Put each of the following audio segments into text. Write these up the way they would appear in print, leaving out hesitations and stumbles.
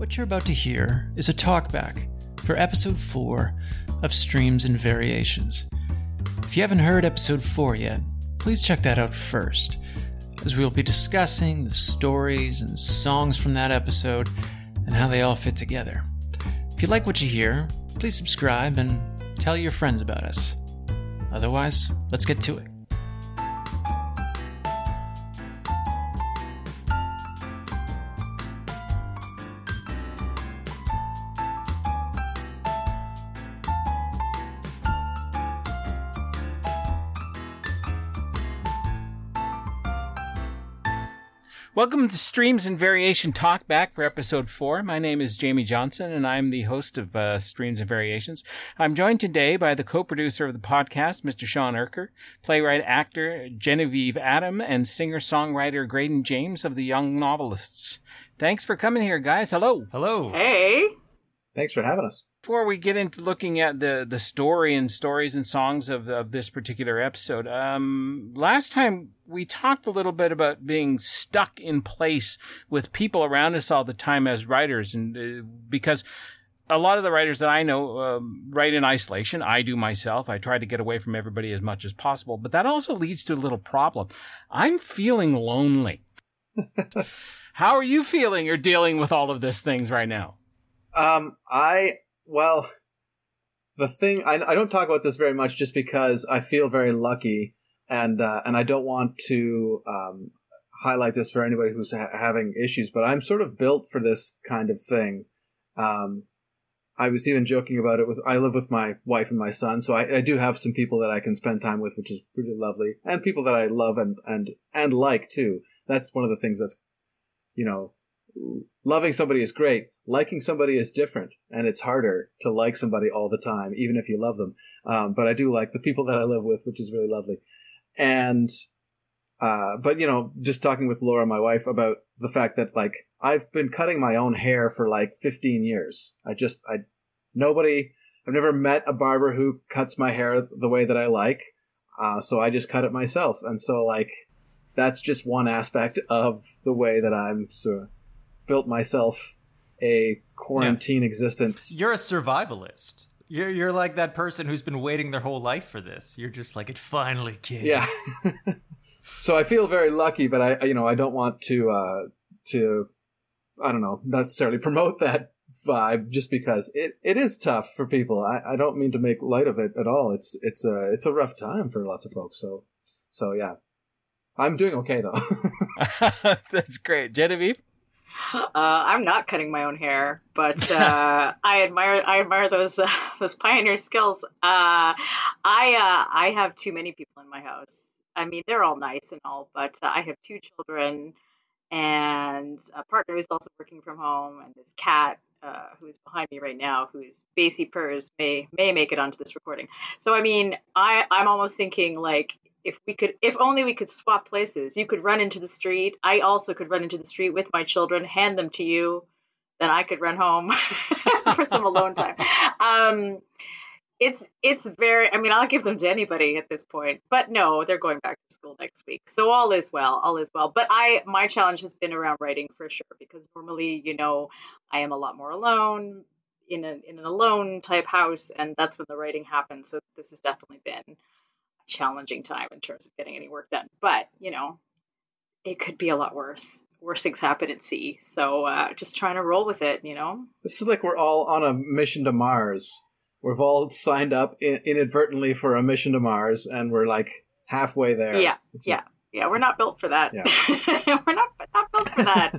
What you're about to hear is a talkback for episode 4 of Streams and Variations. If you haven't heard episode 4 yet, please check that out first, as we'll be discussing the stories and songs from that episode and how they all fit together. If you like what you hear, please subscribe and tell your friends about us. Otherwise, let's get to it. Welcome to Streams and Variation Talk back for episode 4. My name is Jamie Johnson, and I'm the host of Streams and Variations. I'm joined today by the co-producer of the podcast, Mr. Sean Erker, playwright, actor Genevieve Adam, and singer-songwriter Graydon James of the Young Novelists. Thanks for coming here, guys. Hello. Hello. Hey. Thanks for having us. Before we get into looking at the story and stories and songs of this particular episode, last time we talked a little bit about being stuck in place with people around us all the time as writers, and because a lot of the writers that I know write in isolation. I do myself. I try to get away from everybody as much as possible, but that also leads to a little problem. I'm feeling lonely. How are you feeling or dealing with all of these things right now? Well, the thing, I don't talk about this very much just because I feel very lucky, and I don't want to highlight this for anybody who's having issues, but I'm sort of built for this kind of thing. I was even joking about it. I live with my wife and my son, so I do have some people that I can spend time with, which is really lovely, and people that I love and like, too. That's one of the things that's, you know, loving somebody is great. Liking somebody is different, and it's harder to like somebody all the time, even if you love them. But I do like the people that I live with, which is really lovely. And, but you know, just talking with Laura, my wife, about the fact that like I've been cutting my own hair for like 15 years. I've never met a barber who cuts my hair the way that I like. So I just cut it myself, and so like that's just one aspect of the way that I'm sort of built myself a quarantine existence. You're a survivalist. You're like that person who's been waiting their whole life for this. You're just like, it finally came. Yeah. So I feel very lucky, but I don't want to necessarily promote that vibe just because it is tough for people. I don't mean to make light of it at all. It's a rough time for lots of folks. So yeah, I'm doing okay though. That's great. Genevieve? I'm not cutting my own hair, but I admire those pioneer skills. I have too many people in my house. I mean, they're all nice and all, but I have 2 children, and a partner is also working from home, and this cat who's behind me right now, whose bassy purrs may make it onto this recording. So I mean, I'm almost thinking like, if only we could swap places. You could run into the street. I also could run into the street with my children, hand them to you. Then I could run home for some alone time. It's very, I mean, I'll give them to anybody at this point, but no, they're going back to school next week. So all is well. But my challenge has been around writing for sure, because normally, you know, I am a lot more alone in an alone type house, and that's when the writing happens. So this has definitely been challenging time in terms of getting any work done, but you know, it could be a lot worse things happen at sea, so just trying to roll with it. You know, this is like we're all on a mission to Mars. We've all signed up inadvertently for a mission to Mars, and we're like halfway there. Yeah We're not built for that. Yeah. We're not built for that.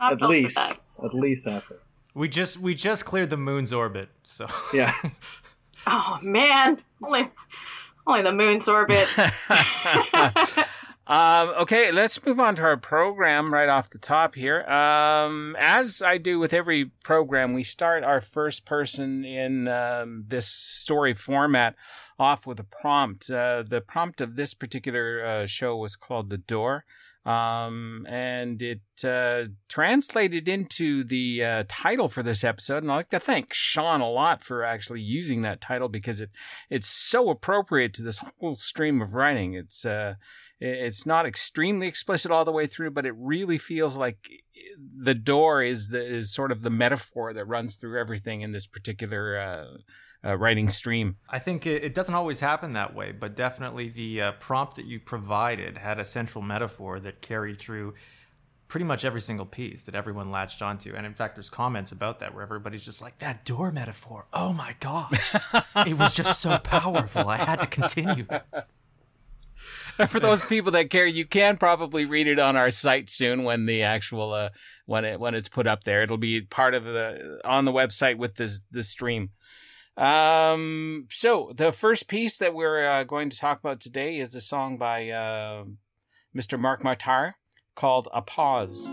At least after we just cleared the moon's orbit, so yeah. Oh man, only the moon's orbit. Okay, let's move on to our program right off the top here. As I do with every program, we start our first person in this story format off with a prompt. The prompt of this particular show was called The Door. And it translated into the title for this episode. And I'd like to thank Sean a lot for actually using that title, because it's so appropriate to this whole stream of writing. It's not extremely explicit all the way through, but it really feels like the door is sort of the metaphor that runs through everything in this particular writing stream. I think it doesn't always happen that way, but definitely the prompt that you provided had a central metaphor that carried through pretty much every single piece that everyone latched onto. And in fact, there's comments about that where everybody's just like, that door metaphor, oh my God, it was just so powerful. I had to continue it. For those people that care, you can probably read it on our site soon when the actual when it's put up there. It'll be part of on the website with this stream. So the first piece that we're going to talk about today is a song by Mr. Mark Martyr called "A Pause."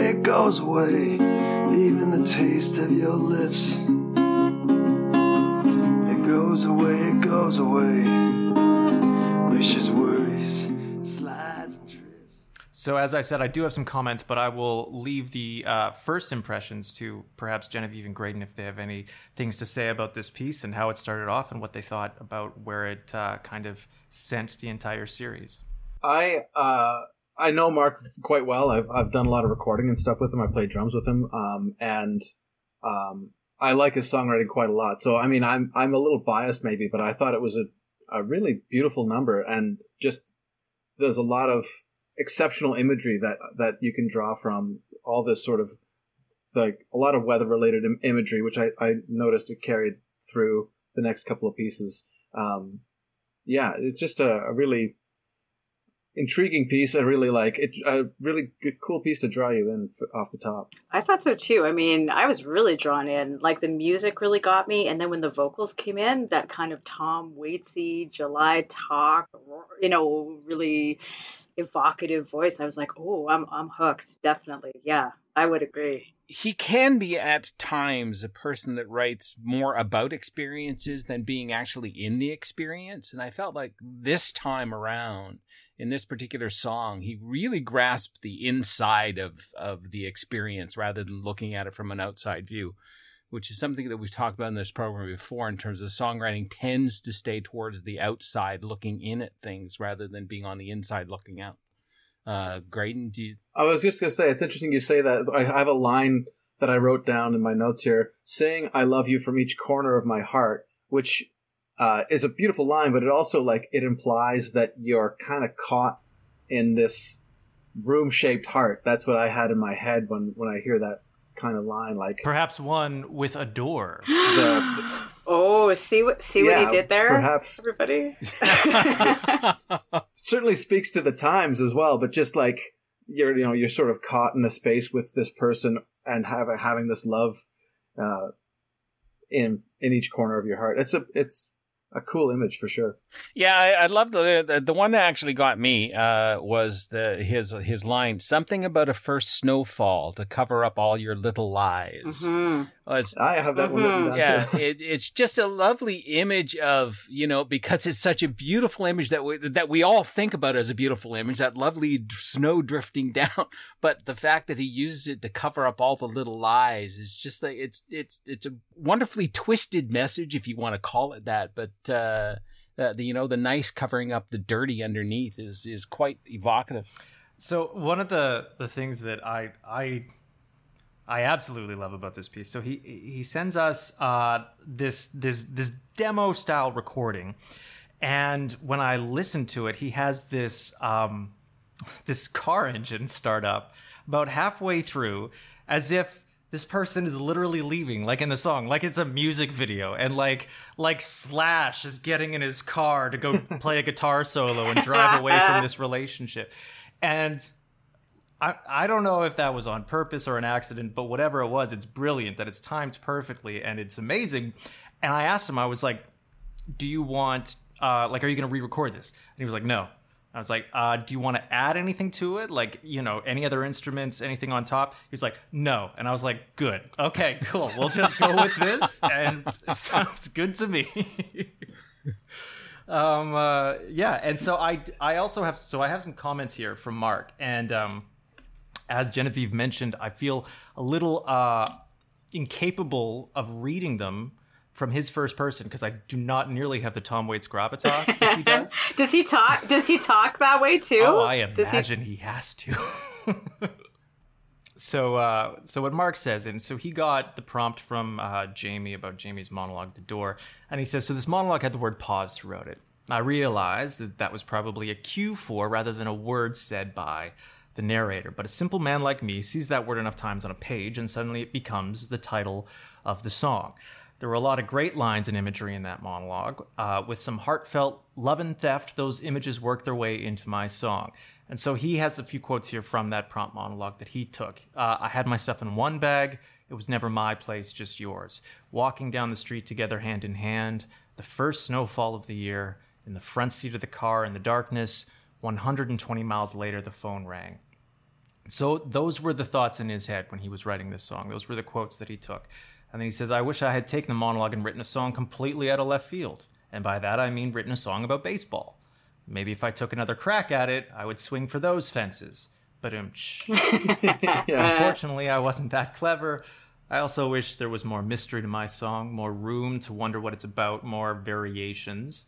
It goes away, even the taste of your lips. It goes away, it goes away. Wishes, worries, slides and trips. So as I said, I do have some comments, but I will leave the first impressions to perhaps Genevieve and Graydon if they have any things to say about this piece and how it started off and what they thought about where it kind of sent the entire series. I know Mark quite well. I've done a lot of recording and stuff with him. I played drums with him, and I like his songwriting quite a lot. So I mean, I'm a little biased maybe, but I thought it was a really beautiful number, and just there's a lot of exceptional imagery that you can draw from all this sort of like a lot of weather related imagery, which I noticed it carried through the next couple of pieces. Yeah, it's just a really intriguing piece. I really like it. A really good, cool piece to draw you in off the top. I thought so too. I mean, I was really drawn in. Like the music really got me, and then when the vocals came in, that kind of Tom Waitsy, July talk, really evocative voice. I was like, oh, I'm hooked. Definitely, yeah, I would agree. He can be at times a person that writes more about experiences than being actually in the experience. And I felt like this time around, in this particular song, he really grasped the inside of the experience rather than looking at it from an outside view, which is something that we've talked about in this program before in terms of songwriting tends to stay towards the outside, looking in at things rather than being on the inside looking out. Graydon, I was just going to say, it's interesting you say that. I have a line that I wrote down in my notes here, saying I love you from each corner of my heart, which is a beautiful line, but it also, like, it implies that you're kind of caught in this room-shaped heart. That's what I had in my head when I hear that kind of line. Like perhaps one with a door. What he did there, perhaps, everybody. Certainly speaks to the times as well, but just like you're sort of caught in a space with this person and having this love in each corner of your heart. It's a cool image for sure. Yeah, I love the one that actually got me was his line, something about a first snowfall to cover up all your little lies. Mm-hmm. I have that one written down too. It's just a lovely image of, because it's such a beautiful image that we all think about as a beautiful image, that lovely snow drifting down. But the fact that he uses it to cover up all the little lies is just like it's a wonderfully twisted message, if you want to call it that. But the nice covering up the dirty underneath is quite evocative. So one of the things that I absolutely love about this piece. So he sends us this demo style recording, and when I listen to it, he has this this car engine start up about halfway through, as if this person is literally leaving, like in the song, like it's a music video, and like Slash is getting in his car to go play a guitar solo and drive away from this relationship. And I don't know if that was on purpose or an accident, but whatever it was, it's brilliant that it's timed perfectly and it's amazing. And I asked him, I was like, do you want, are you going to re-record this? And he was like, no. I was like, do you want to add anything to it? Like, any other instruments, anything on top? He was like, no. And I was like, good. Okay, cool. We'll just go with this. And it sounds good to me. And so I also have some comments here from Mark. And as Genevieve mentioned, I feel a little incapable of reading them from his first person because I do not nearly have the Tom Waits gravitas that he does. Does he talk? Does he talk that way too? Oh, I imagine he has to. So what Mark says, and so he got the prompt from Jamie about Jamie's monologue, The Door, and he says, so this monologue had the word pause throughout it. I realized that that was probably a cue for rather than a word said by the narrator, but a simple man like me sees that word enough times on a page and suddenly it becomes the title of the song. There were a lot of great lines and imagery in that monologue. With some heartfelt love and theft, those images worked their way into my song. And so he has a few quotes here from that prompt monologue that he took. I had my stuff in one bag. It was never my place, just yours. Walking down the street together hand in hand. The first snowfall of the year. In the front seat of the car in the darkness. 120 miles later, the phone rang. So those were the thoughts in his head when he was writing this song. Those were the quotes that he took. And then he says, I wish I had taken the monologue and written a song completely out of left field. And by that, I mean written a song about baseball. Maybe if I took another crack at it, I would swing for those fences. Ba-dum-tsh. Unfortunately, I wasn't that clever. I also wish there was more mystery to my song, more room to wonder what it's about, more variations.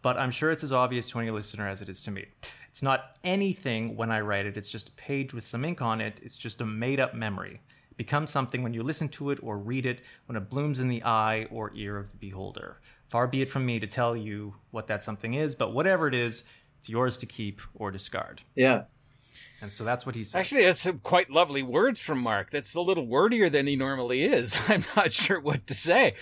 But I'm sure it's as obvious to any listener as it is to me. It's not anything when I write it. It's just a page with some ink on it. It's just a made-up memory. Becomes something when you listen to it or read it, when it blooms in the eye or ear of the beholder. Far be it from me to tell you what that something is, but whatever it is, it's yours to keep or discard. Yeah. And so that's what he said. Actually, that's some quite lovely words from Mark. That's a little wordier than he normally is. I'm not sure what to say.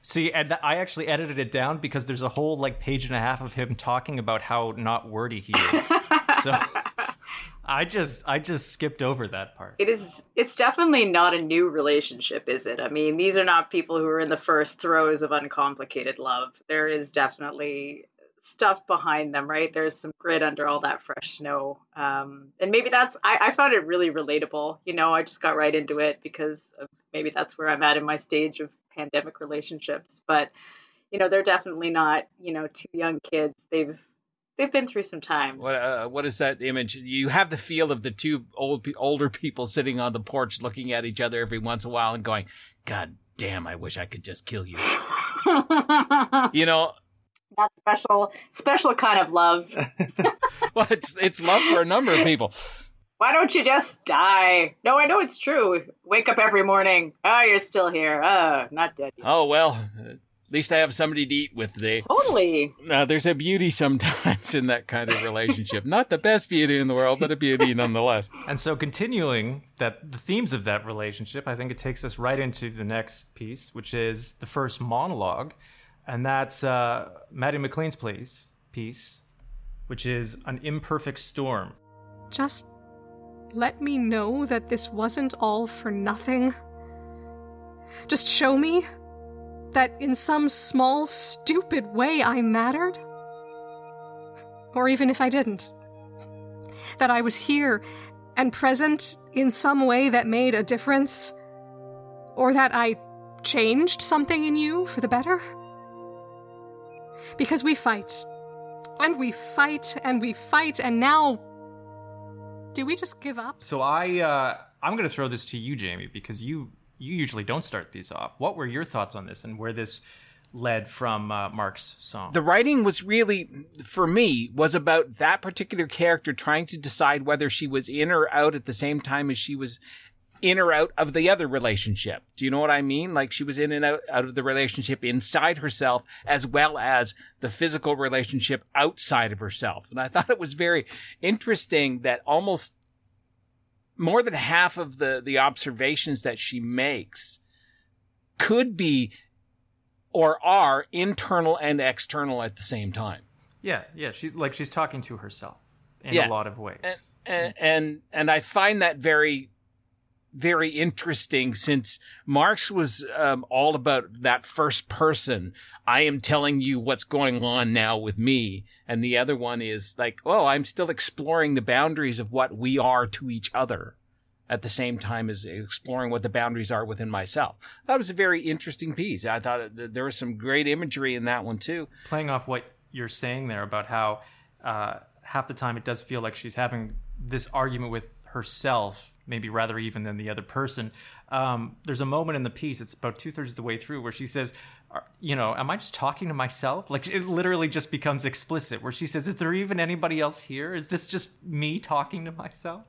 See, and I actually edited it down because there's a whole page and a half of him talking about how not wordy he is. So I just skipped over that part. It's definitely not a new relationship, is it? I mean, these are not people who are in the first throes of uncomplicated love. There is definitely stuff behind them, right? There's some grit under all that fresh snow. And maybe that's, I found it really relatable. I just got right into it because maybe that's where I'm at in my stage of pandemic relationships. But, they're definitely not, two young kids. They've been through some times. What is that image? You have the feel of the two older people sitting on the porch looking at each other every once in a while and going, God damn, I wish I could just kill you. That special kind of love. Well, it's love for a number of people. Why don't you just die? No, I know it's true. Wake up every morning. Oh, you're still here. Oh, not dead yet. Oh, well... at least I have somebody to eat with today. Totally. Now, there's a beauty sometimes in that kind of relationship. Not the best beauty in the world, but a beauty nonetheless. And so continuing the themes of that relationship, I think it takes us right into the next piece, which is the first monologue. And that's Maddie McLean's piece, which is An Imperfect Storm. Just let me know that this wasn't all for nothing. Just show me that in some small, stupid way I mattered. Or even if I didn't. That I was here and present in some way that made a difference. Or that I changed something in you for the better. Because we fight. And we fight, and we fight, and now... do we just give up? So I'm going to throw this to you, Jamie, because you usually don't start these off. What were your thoughts on this and where this led from Mark's song? The writing was really, for me, was about that particular character trying to decide whether she was in or out at the same time as she was in or out of the other relationship. Do you know what I mean? She was in and out of the relationship inside herself, as well as the physical relationship outside of herself. And I thought it was very interesting that almost more than half of the observations that she makes could be or are internal and external at the same time. Yeah. She's talking to herself in a lot of ways. And I find that very, very interesting, since Marx was all about that first person. I am telling you what's going on now with me. And the other one is I'm still exploring the boundaries of what we are to each other at the same time as exploring what the boundaries are within myself. That was a very interesting piece. I thought there was some great imagery in that one too. Playing off what you're saying there about how half the time it does feel like she's having this argument with herself, maybe rather even than the other person. There's a moment in the piece, it's about 2/3 of the way through, where she says, you know, am I just talking to myself? Like, it literally just becomes explicit, where she says, is there even anybody else here? Is this just me talking to myself?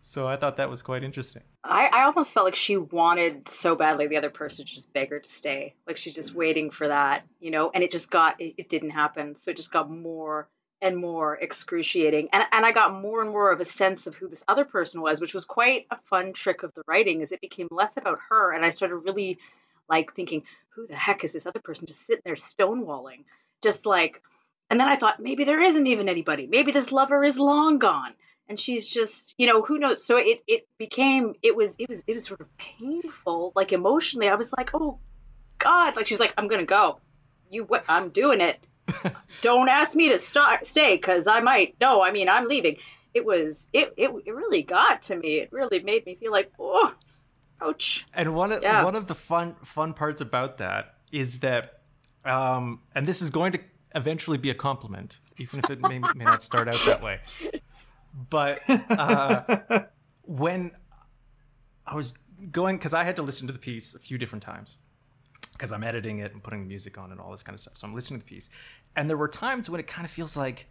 So I thought that was quite interesting. I almost felt like she wanted so badly the other person to just beg her to stay. Like, she's just waiting for that, you know, and it didn't happen. So it just got more and more excruciating. And I got more and more of a sense of who this other person was, which was quite a fun trick of the writing, is it became less about her. And I started really, like, thinking, who the heck is this other person just sitting there stonewalling? Just like, and then I thought, maybe there isn't even anybody. Maybe this lover is long gone. And she's just, you know, who knows? So it became sort of painful, like emotionally. I was like, oh God, like, she's like, I'm going to go. I'm doing it. Don't ask me to stay, because I might. No, I mean, I'm leaving. It was, it really got to me. It really made me feel like, oh, ouch. And one of the fun parts about that is that, and this is going to eventually be a compliment, even if it may not start out that way. But when I was going, because I had to listen to the piece a few different times, because I'm editing it and putting music on and all this kind of stuff. So I'm listening to the piece. And there were times when it kind of feels like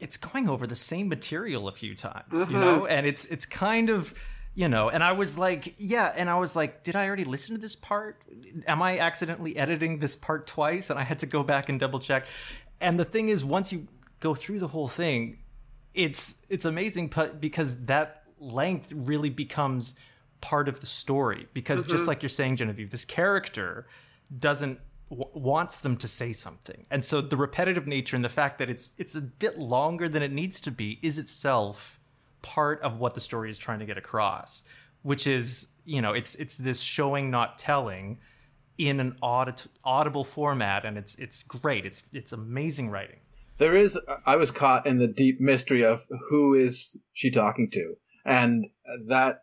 it's going over the same material a few times, you know? And it's kind of, you know, and I was like, yeah. And I was like, did I already listen to this part? Am I accidentally editing this part twice? And I had to go back and double check. And the thing is, once you go through the whole thing, it's amazing because that length really becomes part of the story, because just like you're saying, Genevieve, this character wants them to say something. And so the repetitive nature and the fact that it's a bit longer than it needs to be is itself part of what the story is trying to get across, which is, you know, it's this showing, not telling, in an audible format. And it's great. It's amazing writing. There is, I was caught in the deep mystery of who is she talking to. And that,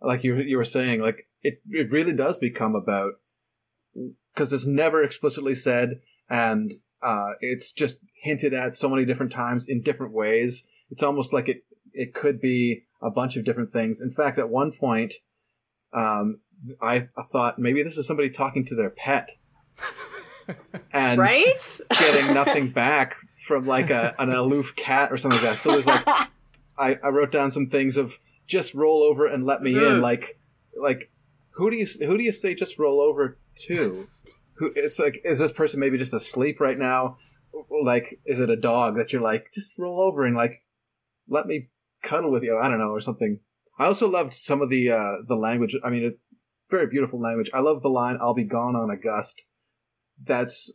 like you were saying, like it really does become about, because it's never explicitly said, and it's just hinted at so many different times in different ways. It's almost like it could be a bunch of different things. In fact, at one point, I thought maybe this is somebody talking to their pet. And right? Getting nothing back from like an aloof cat or something like that. So there's like, I wrote down some things of just roll over and let me in. Like who do you say just roll over to? Who? It's like, is this person maybe just asleep right now? Like, is it a dog that you're like, just roll over and like let me cuddle with you? I don't know, or something. I also loved some of the language. I mean, very beautiful language. I love the line, "I'll be gone on a gust." That's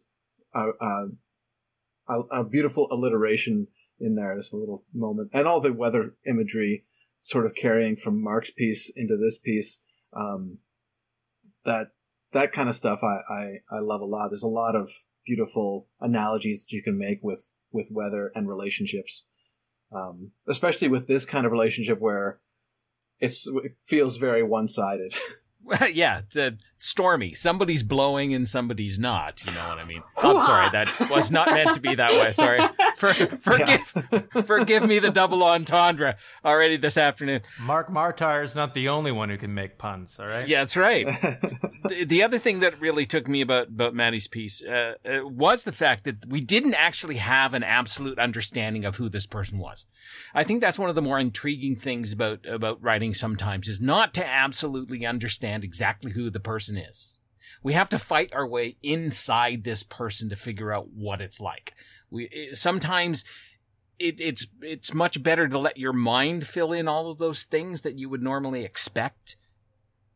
a beautiful alliteration in there. There's a little moment. And all the weather imagery sort of carrying from Mark's piece into this piece. That kind of stuff I love a lot. There's a lot of beautiful analogies that you can make with weather and relationships, especially with this kind of relationship where it feels very one-sided. Well, yeah, the stormy. Somebody's blowing and somebody's not. You know what I mean? I'm sorry. That was not meant to be that way. Sorry. Forgive me the double entendre already this afternoon. Mark Martyr is not the only one who can make puns, all right? Yeah, that's right. The other thing that really took me about Maddie's piece was the fact that we didn't actually have an absolute understanding of who this person was. I think that's one of the more intriguing things about writing sometimes, is not to absolutely understand exactly who the person is. We have to fight our way inside this person to figure out what it's like. Sometimes it's much better to let your mind fill in all of those things that you would normally expect.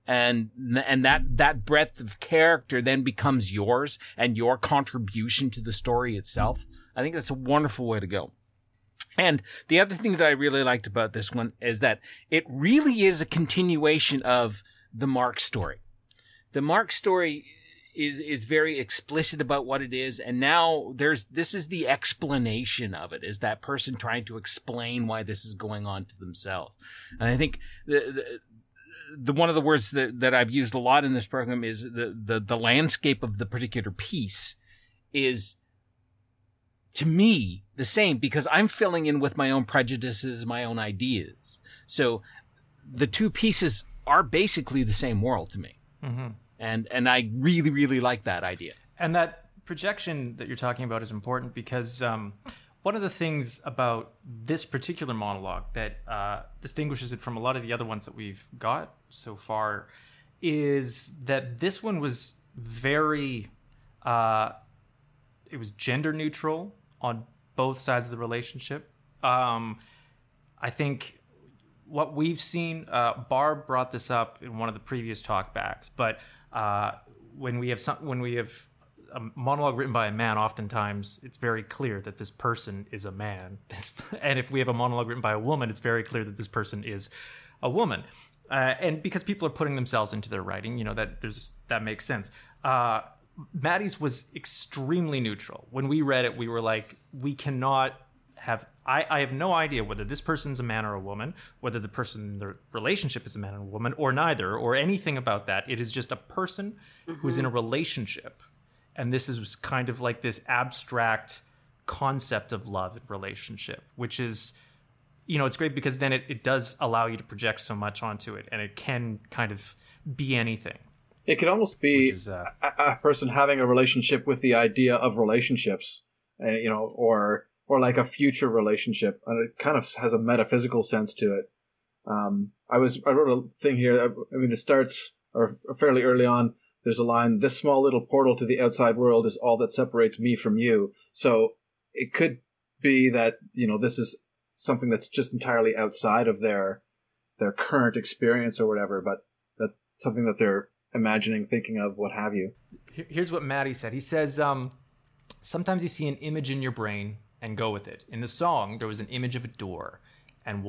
And that breadth of character then becomes yours and your contribution to the story itself. I think that's a wonderful way to go. And the other thing that I really liked about this one is that it really is a continuation of the Mark story. The Mark story is very explicit about what it is, and now this is the explanation of it, is that person trying to explain why this is going on to themselves. And I think the, one of the words that I've used a lot in this program is the landscape of the particular piece is, to me, the same, because I'm filling in with my own prejudices, my own ideas. So the two pieces are basically the same world to me. Mm-hmm. And I really, really like that idea. And that projection that you're talking about is important because one of the things about this particular monologue that distinguishes it from a lot of the other ones that we've got so far is that this one was very, it was gender neutral on both sides of the relationship. I think what we've seen, Barb brought this up in one of the previous talkbacks, but when we have a monologue written by a man, oftentimes it's very clear that this person is a man. And if we have a monologue written by a woman, it's very clear that this person is a woman. And because people are putting themselves into their writing, you know, that makes sense. Maddie's was extremely neutral. When we read it, we were like, we cannot have... I have no idea whether this person's a man or a woman, whether the person in their relationship is a man or a woman, or neither, or anything about that. It is just a person mm-hmm. who's in a relationship. And this is kind of like this abstract concept of love and relationship, which is, you know, it's great because then it does allow you to project so much onto it, and it can kind of be anything. It can almost be a person having a relationship with the idea of relationships, you know, or like a future relationship, and it kind of has a metaphysical sense to it. I wrote a thing here. I mean, it starts or fairly early on. There's a line, "This small little portal to the outside world is all that separates me from you." So it could be that, you know, this is something that's just entirely outside of their current experience or whatever, but that's something that they're imagining, thinking of, what have you. Here's what Maddie said. He says, sometimes you see an image in your brain and go with it. In the song, there was an image of a door, and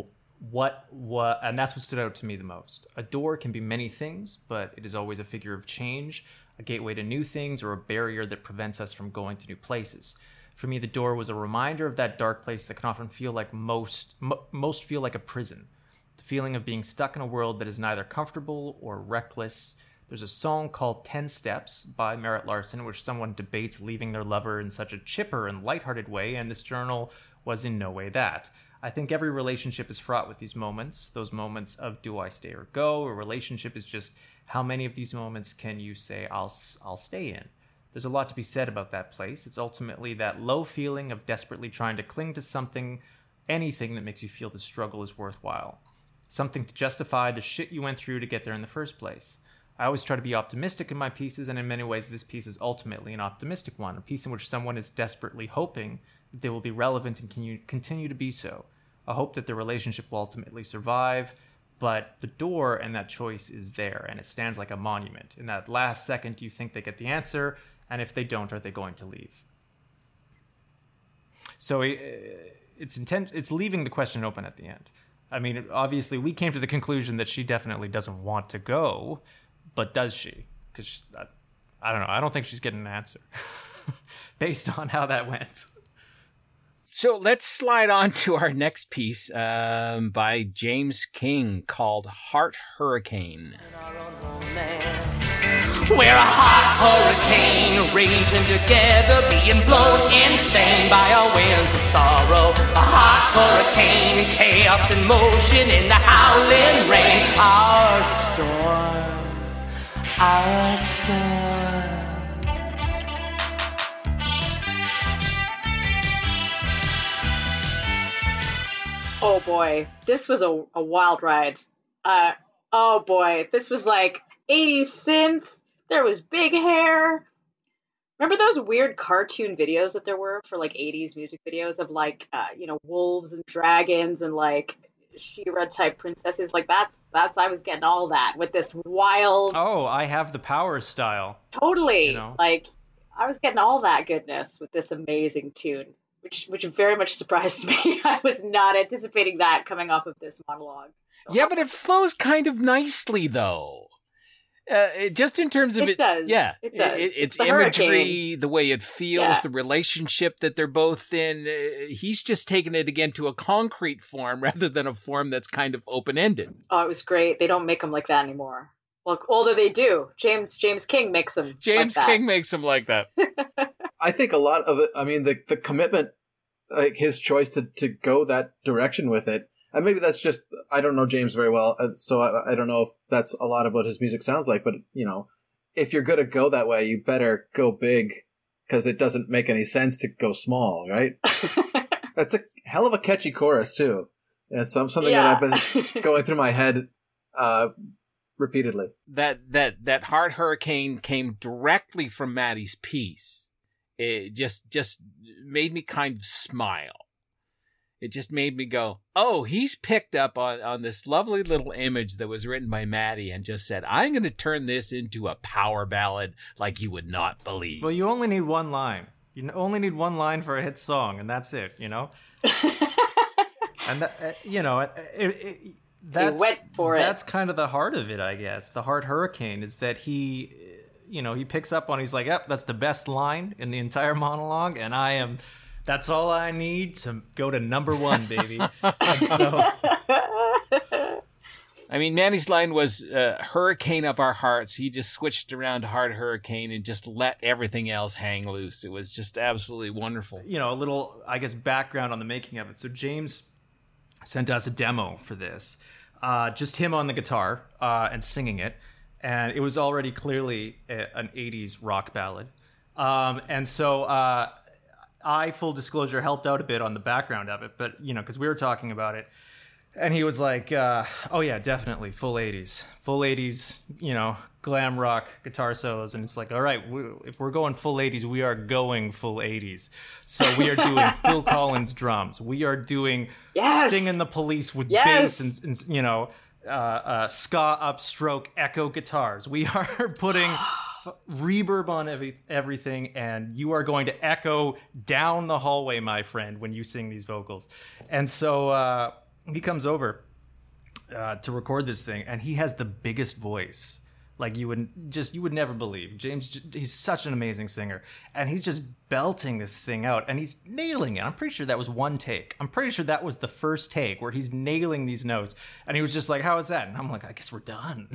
and that's what stood out to me the most. A door can be many things, but it is always a figure of change, a gateway to new things, or a barrier that prevents us from going to new places. For me, the door was a reminder of that dark place that can often feel like most feel like a prison. The feeling of being stuck in a world that is neither comfortable or reckless. There's a song called 10 Steps by Merritt Larson, which someone debates leaving their lover in such a chipper and lighthearted way, and this journal was in no way that. I think every relationship is fraught with these moments, those moments of do I stay or go? A relationship is just how many of these moments can you say I'll stay in? There's a lot to be said about that place. It's ultimately that low feeling of desperately trying to cling to something, anything that makes you feel the struggle is worthwhile. Something to justify the shit you went through to get there in the first place. I always try to be optimistic in my pieces, and in many ways this piece is ultimately an optimistic one, a piece in which someone is desperately hoping that they will be relevant and can continue to be so. I hope that the relationship will ultimately survive, but the door and that choice is there, and it stands like a monument. In that last second, you think they get the answer, and if they don't, are they going to leave? So it's leaving the question open at the end. I mean, obviously, we came to the conclusion that she definitely doesn't want to go, but does she? Because I don't know. I don't think she's getting an answer based on how that went. So let's slide on to our next piece by James King called Heart Hurricane. We're a hot hurricane, raging together, being blown insane by our winds of sorrow. A hot hurricane, chaos in motion in the howling rain. Our storm. Oh boy, this was a wild ride. Oh boy, this was like 80s synth. There was big hair. Remember those weird cartoon videos that there were for like 80s music videos of like, you know, wolves and dragons and like She-Ra type princesses? Like that's I was getting all that with this wild. Oh, I have the power style. Totally. You know? Like I was getting all that goodness with this amazing tune. Which very much surprised me. I was not anticipating that coming off of this monologue. Yeah, but it flows kind of nicely, though. Just in terms of it does. Yeah, it does. It's the imagery, hurricane. The way it feels, yeah. The relationship that they're both in. He's just taken it again to a concrete form rather than a form that's kind of open-ended. Oh, it was great. They don't make them like that anymore. Well, although they do. James King makes them. James King makes them like that. I think a lot of it. I mean, the commitment, like his choice to go that direction with it. And maybe that's just, I don't know James very well, so I don't know if that's a lot of what his music sounds like, but, you know, if you're going to go that way, you better go big, because it doesn't make any sense to go small, right? That's a hell of a catchy chorus, too. And it's something that I've been going through my head repeatedly. That hard hurricane came directly from Maddie's piece. It just made me kind of smile. It just made me go, oh, he's picked up on this lovely little image that was written by Maddie and just said, I'm going to turn this into a power ballad like you would not believe. Well, you only need one line. You only need one line for a hit song, and that's it, you know? And, that's kind of the heart of it, I guess. The hard hurricane is that he, you know, he picks up on, he's like, yep, that's the best line in the entire monologue, and I am... That's all I need to go to number one, baby. And so, I mean, Manny's line was hurricane of our hearts. He just switched around to hard hurricane and just let everything else hang loose. It was just absolutely wonderful. You know, a little, I guess, background on the making of it. So James sent us a demo for this, just him on the guitar and singing it. And it was already clearly an 80s rock ballad. I, full disclosure, helped out a bit on the background of it, but, you know, because we were talking about it, and he was like, oh, yeah, definitely, full 80s, you know, glam rock guitar solos, and it's like, all right, if we're going full 80s, we are going full 80s, so we are doing Phil Collins drums, we are doing Sting and the Police with bass and you know, ska upstroke echo guitars, we are putting... reverb on everything, and you are going to echo down the hallway, my friend, when you sing these vocals. And so he comes over to record this thing, and he has the biggest voice, like you would never believe. James, he's such an amazing singer, and he's just belting this thing out, and he's nailing it. I'm pretty sure that was one take. I'm pretty sure that was the first take where he's nailing these notes, and he was just like, "How is that?" And I'm like, "I guess we're done."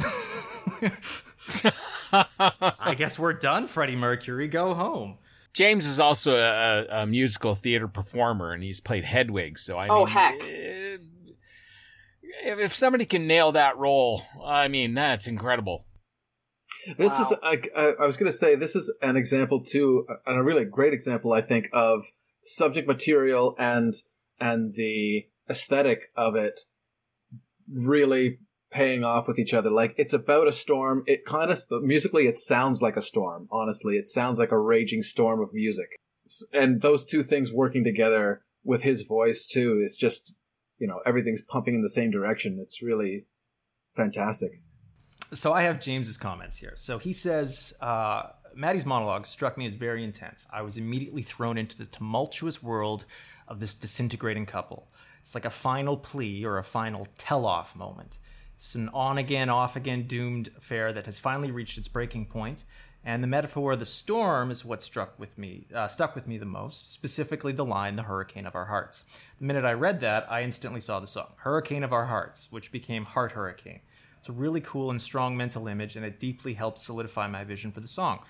I guess we're done, Freddie Mercury. Go home. James is also a musical theater performer, and he's played Hedwig. So I mean, heck! If somebody can nail that role, I mean, that's incredible. I was going to say, this is an example too, and a really great example, I think, of subject material and the aesthetic of it really paying off with each other. Like, it's about a storm. It kind of musically, it sounds like a storm. Honestly, it sounds like a raging storm of music, and those two things working together with his voice too. It's just, you know, everything's pumping in the same direction. It's really fantastic. So I have James's comments here. So he says, Maddie's monologue struck me as very intense. I was immediately thrown into the tumultuous world of this disintegrating couple. It's like a final plea or a final tell-off moment. It's an on-again, off-again doomed affair that has finally reached its breaking point. And the metaphor of the storm is what stuck with me the most, specifically the line, the hurricane of our hearts. The minute I read that, I instantly saw the song, Hurricane of Our Hearts, which became Heart Hurricane. It's a really cool and strong mental image, and it deeply helped solidify my vision for the song.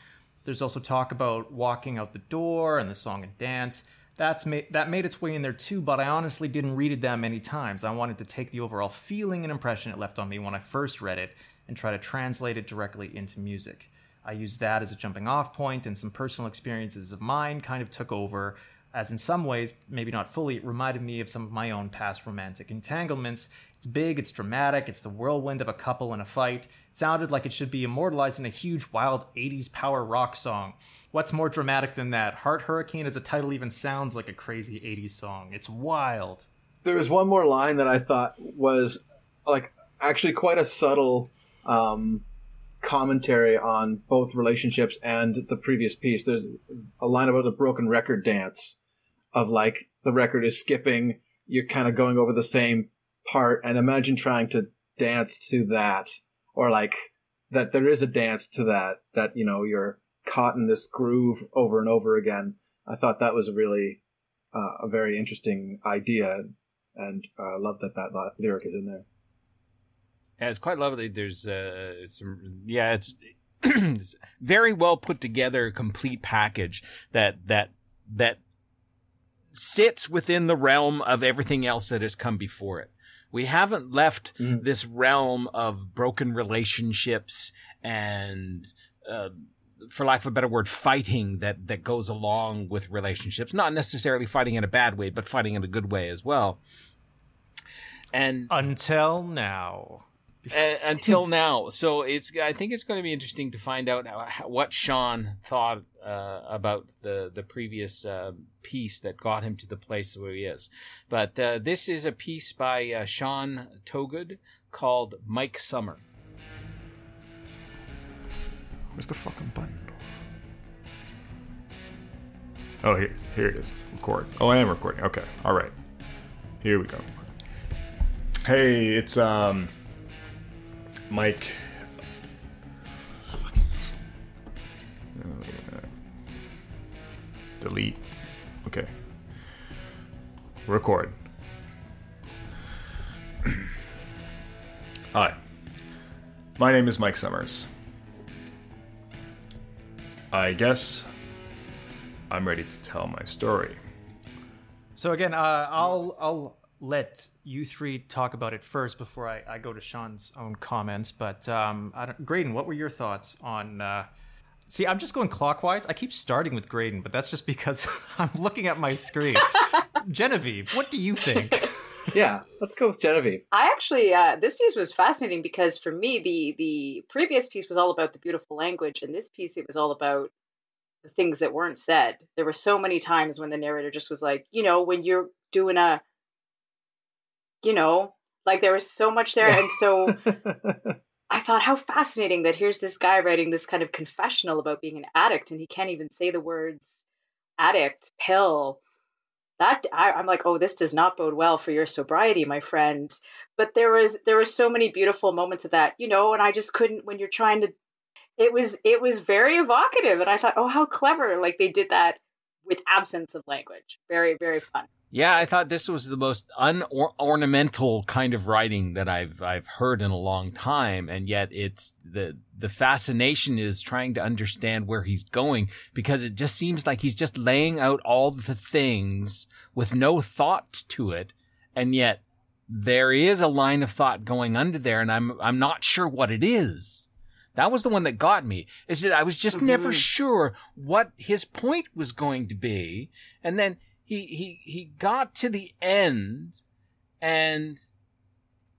There's also talk about walking out the door and the song and dance. That made its way in there too, but I honestly didn't read it that many times. I wanted to take the overall feeling and impression it left on me when I first read it and try to translate it directly into music. I used that as a jumping off point, and some personal experiences of mine kind of took over, as in some ways, maybe not fully, it reminded me of some of my own past romantic entanglements. It's big, it's dramatic, it's the whirlwind of a couple in a fight. It sounded like it should be immortalized in a huge, wild 80s power rock song. What's more dramatic than that? Heart Hurricane as a title even sounds like a crazy 80s song. It's wild. There was one more line that I thought was like actually quite a subtle commentary on both relationships and the previous piece. There's a line about the broken record dance of like the record is skipping, you're kind of going over the same part, and imagine trying to dance to that, or like that there is a dance to that, you know, you're caught in this groove over and over again. I thought that was really a very interesting idea, and I love that lyric is in there. Yeah, it's quite lovely. There's it's it's very well put together, complete package that sits within the realm of everything else that has come before it. We haven't left this realm of broken relationships and, for lack of a better word, fighting that goes along with relationships. Not necessarily fighting in a bad way, but fighting in a good way as well. And until now. Until now. So I think it's going to be interesting to find out what Sean thought about the previous piece that got him to the place where he is. But this is a piece by Sean Togood called Mike Summer. Where's the fucking button? Oh, here it is. Record. Oh, I am recording. Okay. All right. Here we go. Hey, it's Mike. Delete. Okay. Record. Hi. My name is Mike Summers. I guess I'm ready to tell my story. So again, I'll let you three talk about it first before I go to Sean's own comments. But Graydon, what were your thoughts on... See, I'm just going clockwise. I keep starting with Graydon, but that's just because I'm looking at my screen. Genevieve, what do you think? Yeah, let's go with Genevieve. I actually, this piece was fascinating because for me, the previous piece was all about the beautiful language. And this piece, it was all about the things that weren't said. There were so many times when the narrator just was like, you know, when you're doing a... You know, like there was so much there. And so I thought how fascinating that here's this guy writing this kind of confessional about being an addict and he can't even say the words addict, pill. I'm like, oh, this does not bode well for your sobriety, my friend. But there were so many beautiful moments of that, you know, and I just couldn't when you're trying to it was very evocative. And I thought, oh, how clever. Like they did that with absence of language. Very, very fun. Yeah, I thought this was the most unornamental kind of writing that I've heard in a long time, and yet it's the fascination is trying to understand where he's going, because it just seems like he's just laying out all the things with no thought to it, and yet there is a line of thought going under there, and I'm not sure what it is. That was the one that got me, is that I was just never sure what his point was going to be, and then He got to the end, and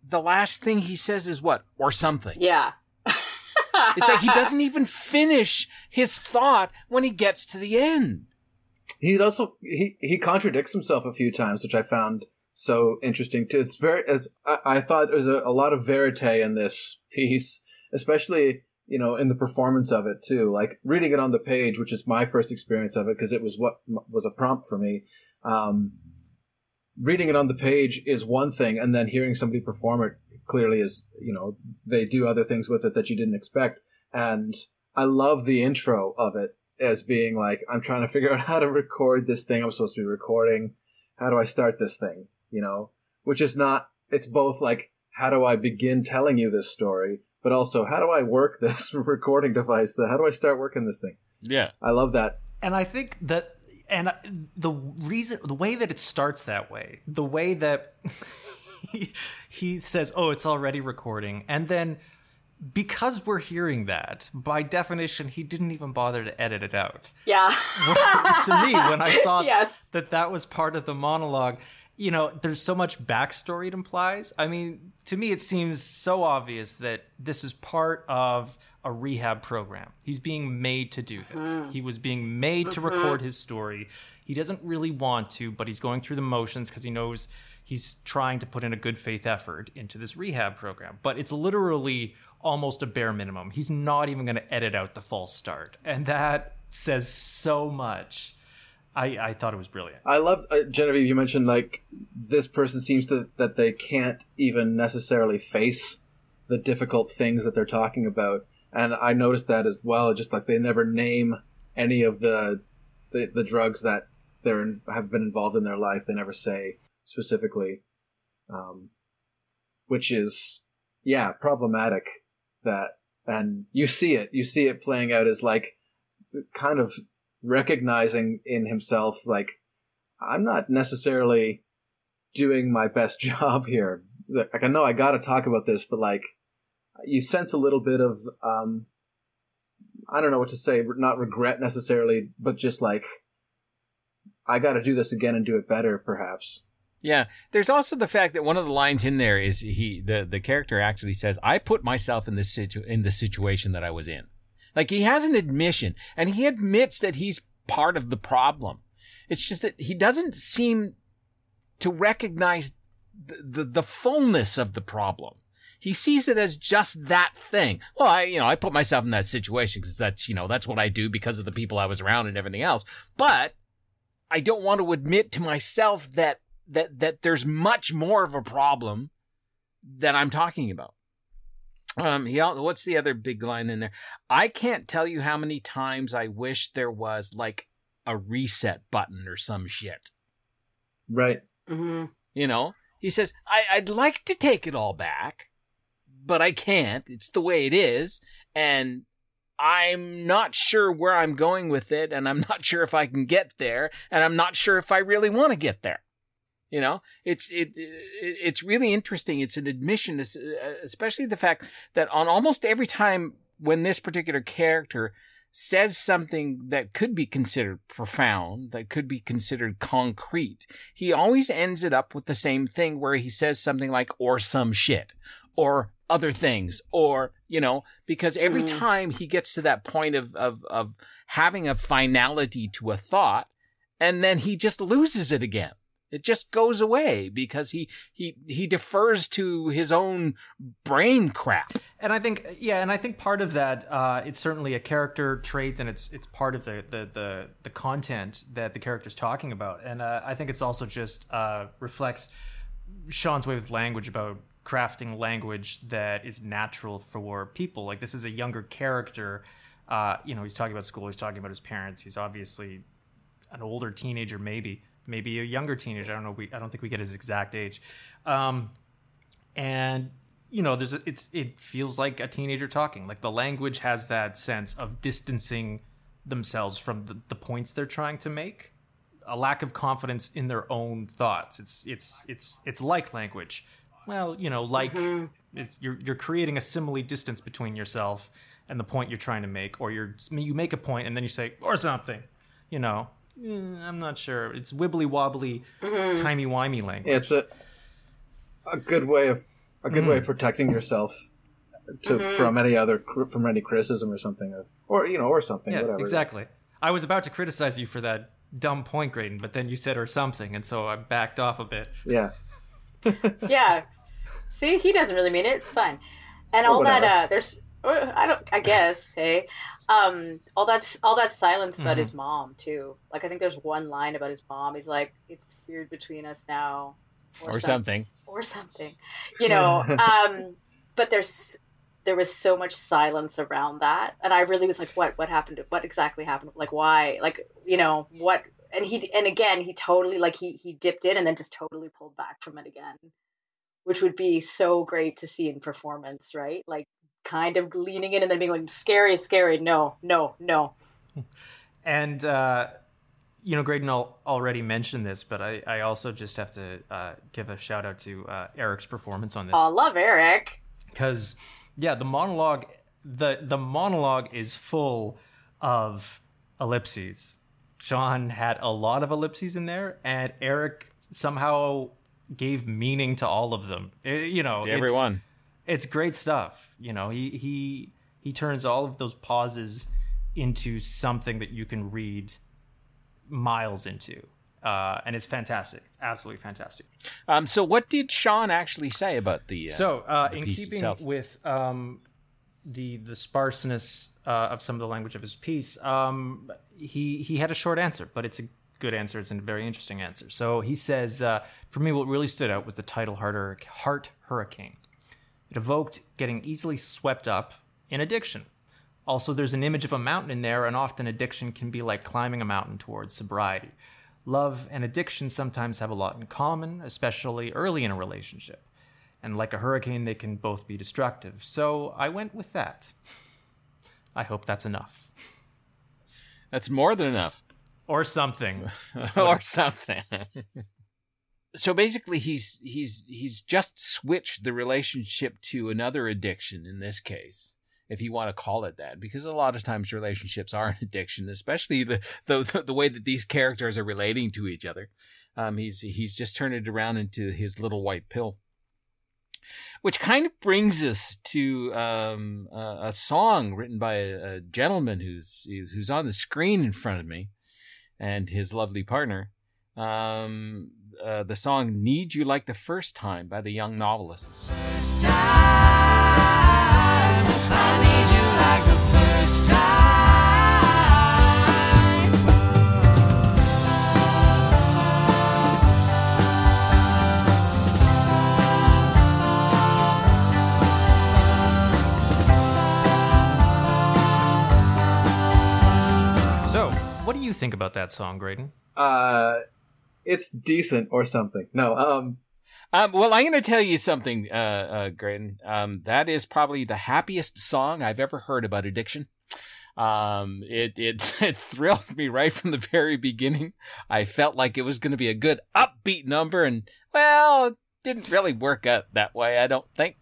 the last thing he says is what? Or something. Yeah. It's like he doesn't even finish his thought when he gets to the end. He also he contradicts himself a few times, which I found so interesting too. It's I thought there was a lot of verite in this piece, especially, you know, in the performance of it too, like reading it on the page, which is my first experience of it because it was what was a prompt for me. Reading it on the page is one thing, and then hearing somebody perform it clearly is, you know, they do other things with it that you didn't expect. And I love the intro of it as being like, I'm trying to figure out how to record this thing I'm supposed to be recording. How do I start this thing? You know, which is not, it's both like, how do I begin telling you this story? But also, how do I work this recording device? How do I start working this thing? Yeah. I love that. And I think that, and the reason, the way that it starts that way, the way that he says, oh, it's already recording. And then because we're hearing that, by definition, he didn't even bother to edit it out. Yeah. To me, when I saw that was part of the monologue, you know, there's so much backstory it implies. I mean, to me, it seems so obvious that this is part of a rehab program. He's being made to do this. Mm-hmm. He was being made to record his story. He doesn't really want to, but he's going through the motions because he knows he's trying to put in a good faith effort into this rehab program. But it's literally almost a bare minimum. He's not even going to edit out the false start. And that says so much. I thought it was brilliant. I loved, Genevieve, you mentioned, like, this person seems to, that they can't even necessarily face the difficult things that they're talking about. And I noticed that as well. Just like they never name any of the drugs that they're have been involved in their life. They never say specifically, which is problematic. That and you see it playing out as like kind of recognizing in himself, like, I'm not necessarily doing my best job here. Like, I know I got to talk about this, but like, you sense a little bit of, I don't know what to say, not regret necessarily, but just like, I got to do this again and do it better, perhaps. Yeah. There's also the fact that one of the lines in there is the character actually says, I put myself in this situation that I was in. Like, he has an admission, and he admits that he's part of the problem. It's just that he doesn't seem to recognize the fullness of the problem. He sees it as just that thing. Well, I put myself in that situation because that's what I do because of the people I was around and everything else. But I don't want to admit to myself that there's much more of a problem that I'm talking about. What's the other big line in there? I can't tell you how many times I wish there was like a reset button or some shit. Right. Mm-hmm. He says, I'd like to take it all back, but I can't. It's the way it is. And I'm not sure where I'm going with it. And I'm not sure if I can get there. And I'm not sure if I really want to get there. It's really interesting. It's an admission, especially the fact that on almost every time when this particular character says something that could be considered profound, that could be considered concrete, he always ends it up with the same thing where he says something like, or some shit, or other things, or, because every time he gets to that point of having a finality to a thought, and then he just loses it again. It just goes away because he defers to his own brain crap. And I think part of that, it's certainly a character trait, and it's part of the content that the character's talking about. And I think it's also just reflects Sean's way with language, about crafting language that is natural for people. Like, this is a younger character. He's talking about school. He's talking about his parents. He's obviously an older teenager, maybe a younger teenager. I don't know. I don't think we get his exact age. It feels like a teenager talking. Like, the language has that sense of distancing themselves from the points they're trying to make. A lack of confidence in their own thoughts. It's like language. Well, you're creating a simile distance between yourself and the point you're trying to make, or you make a point and then you say, or something, I'm not sure. It's wibbly-wobbly, timey-wimey language. It's a good way of protecting yourself from any criticism or something, or something. Yeah, whatever. Exactly. I was about to criticize you for that dumb point, Graydon, but then you said or something, and so I backed off a bit. Yeah. Yeah. See, he doesn't really mean it. It's fine, and all whatever. That. There's. I don't. I guess. Hey. All that silence about his mom too. Like, I think there's one line about his mom. He's like, "It's weird between us now," or something. But there was so much silence around that, and I really was like, "What happened? What exactly happened? Like, why? Like, what?" And he totally, like, he dipped in and then just totally pulled back from it again, which would be so great to see in performance, right? Like, kind of leaning in and then being like, scary, no. And, Graydon already mentioned this, but I also just have to give a shout out to Eric's performance on this. I love Eric. Because, the monologue, the monologue is full of ellipses. Sean had a lot of ellipses in there, and Eric somehow gave meaning to all of them. Everyone. It's great stuff. He turns all of those pauses into something that you can read miles into. And it's fantastic. It's absolutely fantastic. So what did Sean actually say about the the piece in keeping itself? With the sparseness of some of the language of his piece, he had a short answer, but it's a good answer. It's a very interesting answer. So he says, for me, what really stood out was the title Heart Hurricane. It evoked getting easily swept up in addiction, Also, there's an image of a mountain in there, and often addiction can be like climbing a mountain towards sobriety. Love and addiction sometimes have a lot in common, especially early in a relationship. And like a hurricane, they can both be destructive. So I went with that. I hope that's enough. That's more than enough. Or something. Or something. So basically, he's just switched the relationship to another addiction in this case, if you want to call it that, because a lot of times relationships are an addiction, especially the way that these characters are relating to each other. He's just turned it around into his little white pill, which kind of brings us to a song written by a gentleman who's on the screen in front of me, and his lovely partner. The song "Need You Like the First Time" by the Young Novelists. First time, I need you like the first time. So, what do you think about that song, Graydon? It's decent or something. No. Well, I'm going to tell you something, Graydon. That is probably the happiest song I've ever heard about addiction. It thrilled me right from the very beginning. I felt like it was going to be a good upbeat number, and well, it didn't really work out that way, I don't think.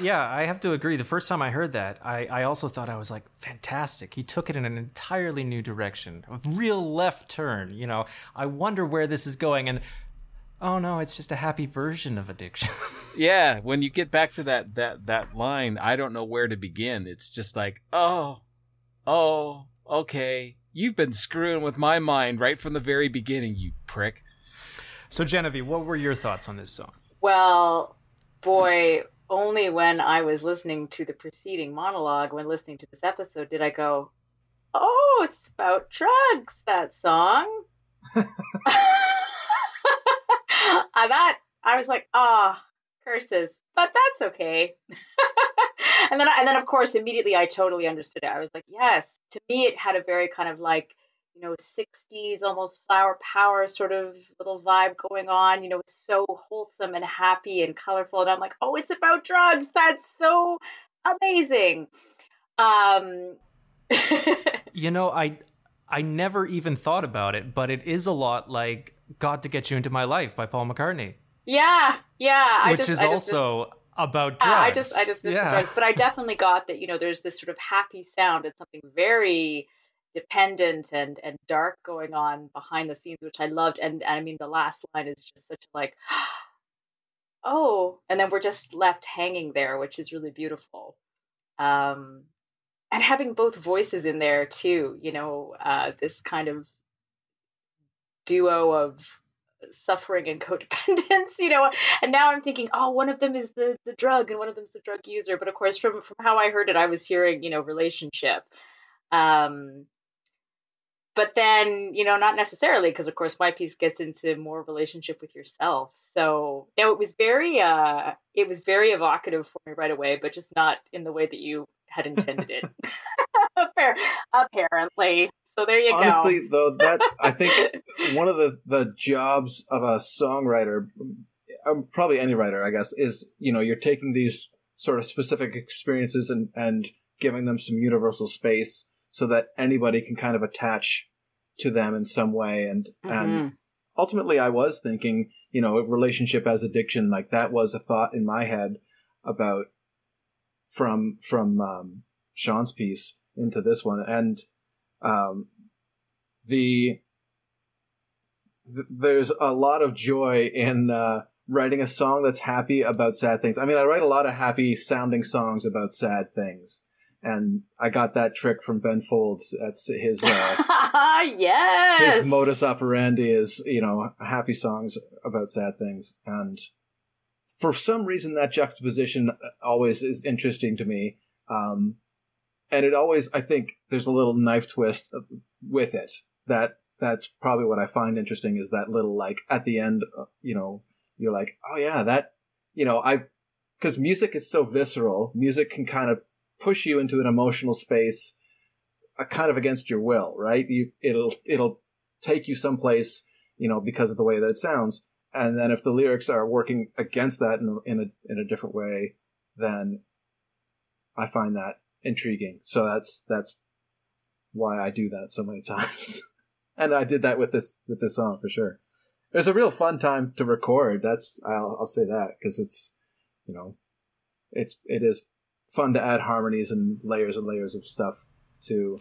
Yeah, I have to agree. The first time I heard that, I also thought, I was like, fantastic. He took it in an entirely new direction, a real left turn. You know, I wonder where this is going. And oh no, it's just a happy version of addiction. Yeah, when you get back to that line, I don't know where to begin. It's just like, oh, okay. You've been screwing with my mind right from the very beginning, you prick. So Genevieve, what were your thoughts on this song? Well, boy, only when I was listening to the preceding monologue, when listening to this episode, did I go, oh, it's about drugs, that song. I was like, curses, but that's okay. And then, of course, immediately I totally understood it. I was like, yes. To me, it had a very kind of like, 60s, almost flower power sort of little vibe going on, it's so wholesome and happy and colorful. And I'm like, oh, it's about drugs. That's so amazing. I never even thought about it, but it is a lot like "Got to Get You Into My Life" by Paul McCartney. Yeah. About drugs. I just missed the drugs. But I definitely got that, there's this sort of happy sound and something very dependent and dark going on behind the scenes, which I loved. And I mean, the last line is just such like, oh, and then we're just left hanging there, which is really beautiful. And having both voices in there too, this kind of duo of suffering and codependence, and now I'm thinking, oh, one of them is the drug and one of them's the drug user. But of course, from how I heard it, I was hearing, relationship. But then, not necessarily, because of course, my piece gets into more relationship with yourself. So no, it was very evocative for me right away, but just not in the way that you had intended it. Apparently. So there you go. Honestly, though, that I think one of the jobs of a songwriter, probably any writer, I guess, is, you're taking these sort of specific experiences and giving them some universal space, so that anybody can kind of attach to them in some way. And ultimately I was thinking, a relationship as addiction, like that was a thought in my head about from Sean's piece into this one. And there's a lot of joy in writing a song that's happy about sad things. I mean, I write a lot of happy sounding songs about sad things. And I got that trick from Ben Folds. That's his yes. His modus operandi is, happy songs about sad things. And for some reason, that juxtaposition always is interesting to me. And it always, I think, there's a little knife twist with it. That's probably what I find interesting, is that little, like, at the end, you're like, oh yeah, that, because music is so visceral. Music can kind of push you into an emotional space kind of against your will, right? It'll take you someplace, you know, because of the way that it sounds. And then if the lyrics are working against that in a different way, then I find that intriguing. So that's why I do that so many times. And I did that with this song for sure. It was a real fun time to record. I'll say that, because it's, you know, it is fun to add harmonies and layers of stuff to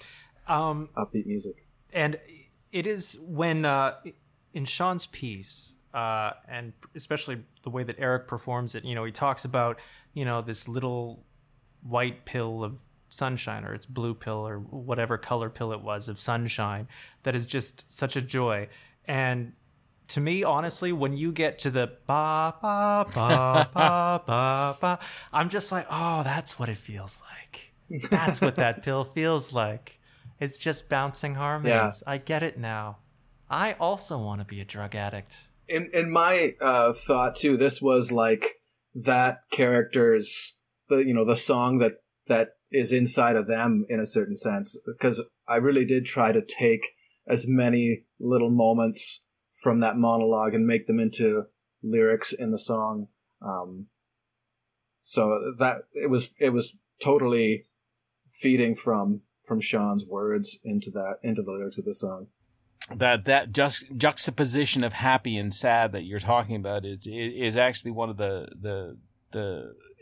upbeat music. And it is when in Sean's piece, and especially the way that Eric performs it, you know, he talks about, you know, this little white pill of sunshine, or it's blue pill, or whatever color pill it was, of sunshine, that is just such a joy. And to me, honestly, when you get to the ba ba ba ba ba ba, I'm just like, oh, that's what it feels like. That's what that pill feels like. It's just bouncing harmonies. Yeah. I get it now. I also want to be a drug addict. In my thought too, this was like that character's, you know, the song that is inside of them in a certain sense, because I really did try to take as many little moments from that monologue and make them into lyrics in the song. So that it was totally feeding from Sean's words into the lyrics of the song. That juxtaposition of happy and sad that you're talking about is actually one of the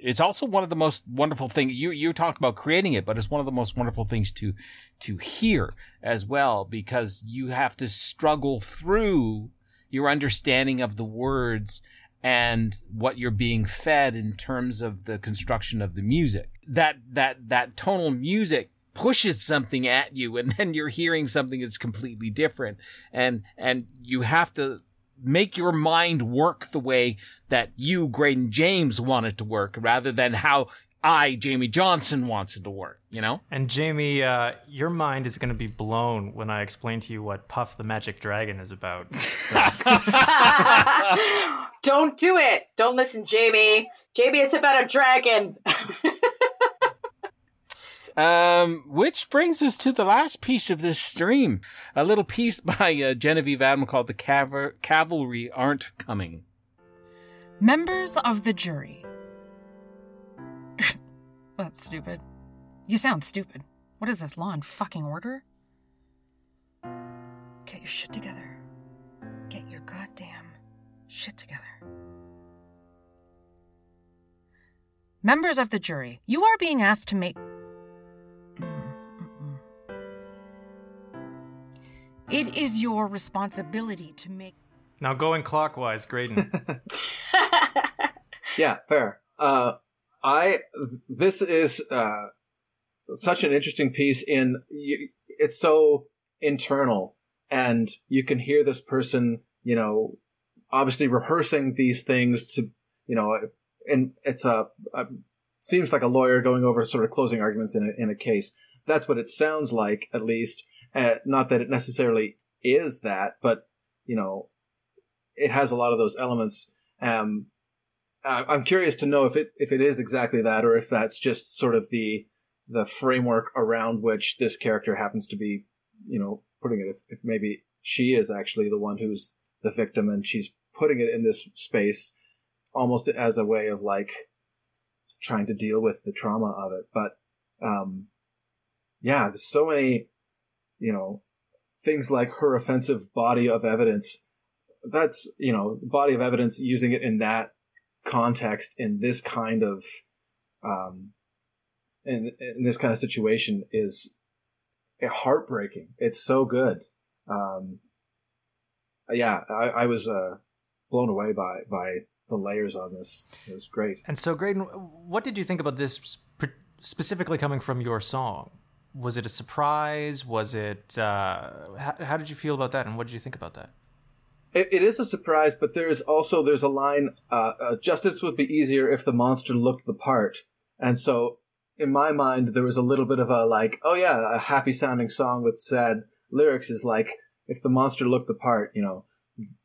it's also one of the most wonderful things. You talk about creating it, but it's one of the most wonderful things to hear as well, because you have to struggle through your understanding of the words and what you're being fed in terms of the construction of the music. That tonal music pushes something at you, and then you're hearing something that's completely different, and you have to make your mind work the way that you, Graydon James, want it to work, rather than how I, Jamie Johnson, wants it to work, you know? And Jamie, your mind is going to be blown when I explain to you what Puff the Magic Dragon is about. Don't do it. Don't listen, Jamie. Jamie, it's about a dragon. Which brings us to the last piece of this stream, a little piece by Genevieve Adam called The Cavalry Aren't Coming. Members of the jury. That's stupid. You sound stupid. What is this, law and fucking order? Get your shit together. Get your goddamn shit together. Members of the jury, you are being asked to make... It is your responsibility to make... Now going clockwise, Graydon. Yeah, fair. This is such an interesting piece. It's so internal, and you can hear this person, you know, obviously rehearsing these things to, you know, and it's seems like a lawyer going over sort of closing arguments in a case. That's what it sounds like, at least. Not that it necessarily is that, but, you know, it has a lot of those elements. I'm curious to know if it is exactly that, or if that's just sort of the framework around which this character happens to be, you know, putting it. If maybe she is actually the one who's the victim, and she's putting it in this space almost as a way of, like, trying to deal with the trauma of it. But, yeah, there's so many... You know, things like her offensive body of evidence. That's, you know, body of evidence, using it in that context, in this kind of, in this kind of situation, is heartbreaking. It's so good. Yeah, I was blown away by the layers on this. It was great. And so, Graydon, what did you think about this specifically coming from your song? Was it a surprise? Was it... how did you feel about that, and what did you think about that? It is a surprise, but there's a line, justice would be easier if the monster looked the part. And so, in my mind, there was a little bit of a, like, oh yeah, a happy-sounding song with sad lyrics is like, if the monster looked the part, you know.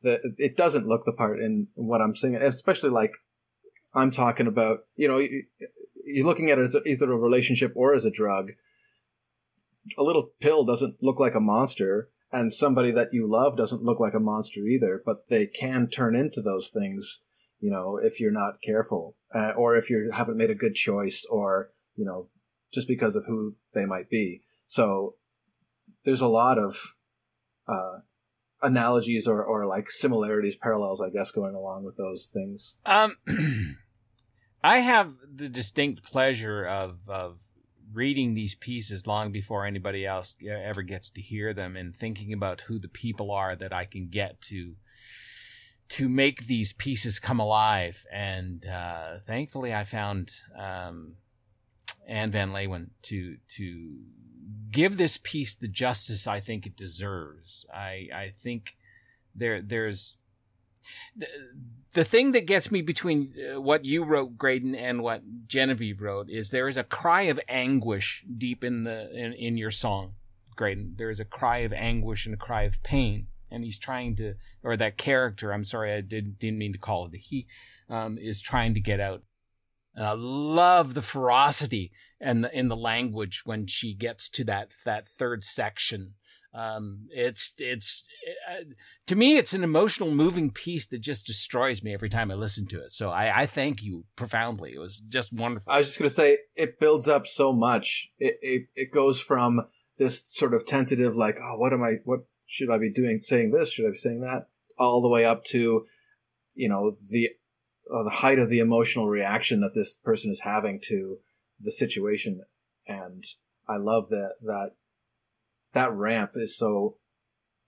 It doesn't look the part in what I'm singing, especially, like, I'm talking about, you know, you're looking at it as either a relationship or as a drug. a little pill doesn't look like a monster, and somebody that you love doesn't look like a monster either, but they can turn into those things, you know, if you're not careful, or if you haven't made a good choice, or, you know, just because of who they might be. So there's a lot of analogies or like similarities, parallels, I guess, going along with those things. I have the distinct pleasure of reading these pieces long before anybody else ever gets to hear them, and thinking about who the people are that I can get to make these pieces come alive. And thankfully I found Anne Van Leeuwen to give this piece the justice I think it deserves. I think there's the thing that gets me between what you wrote, Graydon, and what Genevieve wrote is there is a cry of anguish deep in your song, Graydon. There is a cry of anguish and a cry of pain, and he's trying to, or that character, I'm sorry, I didn't mean to call it a he, is trying to get out. And I love the ferocity and in the language when she gets to that third section. To me, it's an emotional, moving piece that just destroys me every time I listen to it. So I thank you profoundly. It was just wonderful. I was just going to say, it builds up so much. It goes from this sort of tentative, like, oh, what should I be doing? Saying this? Should I be saying that? All the way up to, you know, the height of the emotional reaction that this person is having to the situation. And I love that ramp is so